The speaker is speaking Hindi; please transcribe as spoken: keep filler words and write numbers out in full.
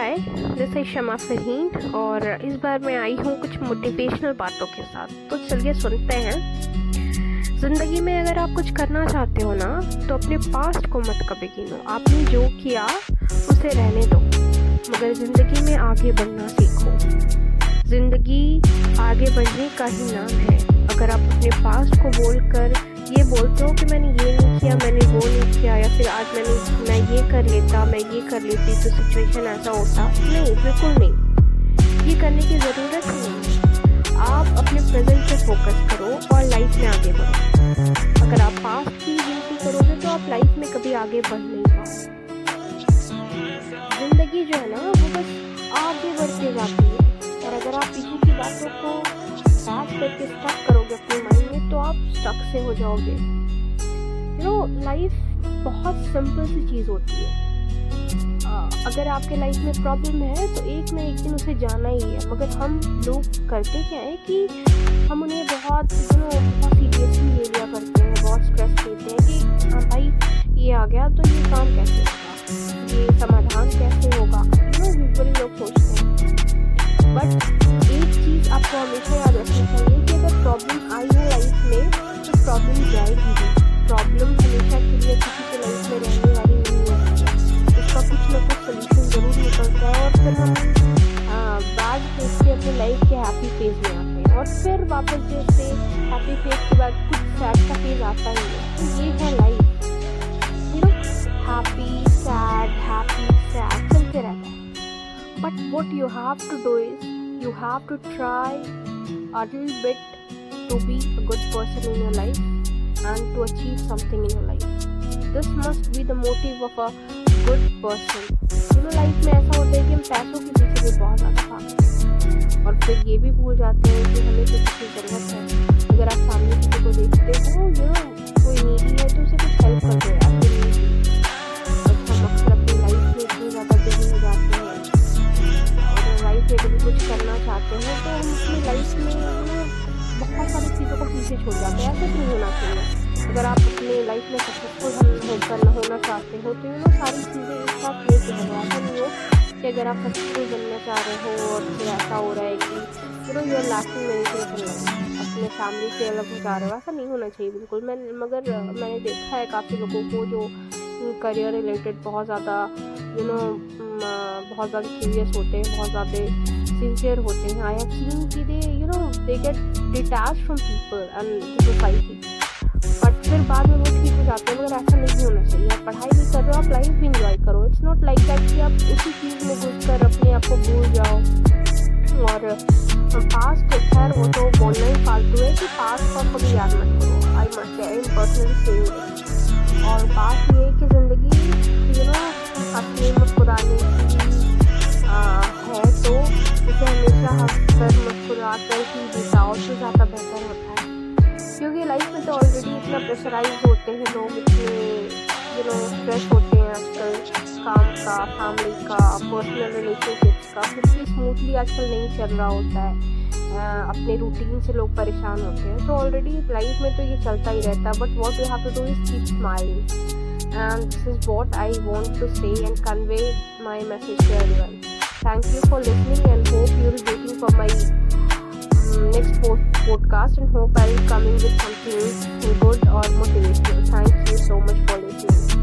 Hi this is Shama Farheen और इस बार मैं आई हूँ कुछ मोटिवेशनल बातों के साथ। तो चलिए सुनते हैं। ज़िंदगी में अगर आप कुछ करना चाहते हो ना तो अपने पास्ट को मत कभी गिनो। आपने जो किया उसे रहने दो, मगर ज़िंदगी में आगे बढ़ना सीखो। ज़िंदगी आगे बढ़ने का ही नाम है। अगर आप अपने पास्ट को बोल कर ये बोलते हो कि मैंने ये नहीं किया, मैंने वो नहीं किया, या फिर आज मैंने मैं ये कर लेता, मैं ये कर लेती तो सिचुएशन ऐसा होता, नहीं, बिल्कुल नहीं। ये करने की ज़रूरत नहीं। आप अपने प्रेजेंट पे फोकस करो और लाइफ में आगे बढ़ो। अगर आप पास्ट की गिनती करोगे तो आप लाइफ में कभी आगे बढ़ नहीं पाओगे। ज़िंदगी जो है ना वो बस आगे बढ़ती जाती है, और अगर आप पीछे की बातों को साथ करके स्टॉप करोगे अपने माइंड तो आप स्टक से हो जाओगे। यू नो लाइफ बहुत सिंपल सी चीज़ होती है। अगर आपके लाइफ में प्रॉब्लम है तो एक ना एक दिन उसे जाना ही है, मगर हम लोग करते क्या है कि हम उन्हें बहुत यू नो बहुत सीरियसली ले लिया करते हैं, बहुत स्ट्रेस लेते हैं कि हाँ भाई ये आ गया तो ये काम कैसे होगा, ये समाधान कैसे होगा, यू नो यूजुअली लोग सोचते हैं। बट एक चीज़ आपको हमेशा याद रखनी चाहिए कि अगर प्रॉब्लम आई है लाइफ में तो प्रॉब्लम जाएगी भी। प्रॉब्लम हमेशा के लिए किसी के लाइफ में रहने वाली नहीं होती है, उसका कुछ ना कुछ सोल्यूशन ज़रूर निकलता है, और फिर हम बाद फेज से अपने लाइफ के हैप्पी फेज में आते हैं, और फिर वापस जैसे हैप्पी फेज के बाद कुछ सैड का फेज आता ही है। तो ये है life, you know happy sad happy sad चलते रहता है। But what you have to do is, you have to try a little bit to be a good person in your life and to achieve something in your life. This must be the motive of a good person. You know, life में ऐसा होता है कि हम पैसों के पीछे भी बहुत ज़्यादा भागते हैं, और फिर ये भी भूल जाते हैं कि हमें किसी की ज़रूरत है। अगर आप सामने किसी को देखते हो, यू नो कोई नीडी है तो उसे कुछ हेल्प कर दो यार। कुछ करना चाहते हैं तो हम अपनी लाइफ में बहुत सारी चीज़ों को पीछे छोड़ जाते हैं, ऐसा नहीं होना चाहिए। अगर आप अपनी लाइफ में सक्सेसफुल होना चाहते हो तो यू नो सारी चीज़ें एक साथ लेके चलो। ऐसा नहीं हो कि अगर आप सक्सेसफुल बनना चाह रहे हो और फिर ऐसा हो रहा है कि यू नो यूर लाइफिंग मैनेजमेंट अपने फैमिली से अलग हो जा रहे हो, ऐसा नहीं होना चाहिए बिल्कुल। मैं मगर मैंने देखा है काफ़ी लोगों को जो करियर रिलेटेड बहुत ज़्यादा यू नो बहुत ज़्यादा सीरियस होते हैं, बहुत ज़्यादा सिंसियर होते हैं। आई हैव सीन कि they you know they get detach from people and society, but फिर बाद में वो ठीक हो जाते हैं। मगर ऐसा नहीं होना चाहिए। आप पढ़ाई भी कर रहे हो, आप लाइफ भी इंजॉय करो। इट्स नॉट लाइक दैट कि आप उसी चीज़ में घुस कर अपने आप को भूल जाओ। और पास्ट खैर वो तो बोलना ही फालतू है कि पास्ट को कभी याद मत करो। I must I am personally saying. और बात ये है कि ज़िंदगी यू नो अपने पुराने कर मुस्कुरा कर ही बिताओ तो ज़्यादा बेहतर होता है, क्योंकि लाइफ में तो ऑलरेडी इतना प्रेशराइज होते हैं लोग, इतने यू नो स्ट्रेस होते हैं आजकल काम का, फैमिली का, पर्सनल रिलेशनशिप्स का, कुछ भी स्मूथली आजकल नहीं चल रहा होता है। अपने रूटीन से लोग परेशान होते हैं, तो ऑलरेडी लाइफ में तो ये चलता ही रहता है। But what you have to do is keep smiling and this is what I want to say and convey my message to everyone. Thank you for listening and hope you will be waiting for my um, next post- podcast and hope I will come in with something good or motivational. Thank you so much for listening.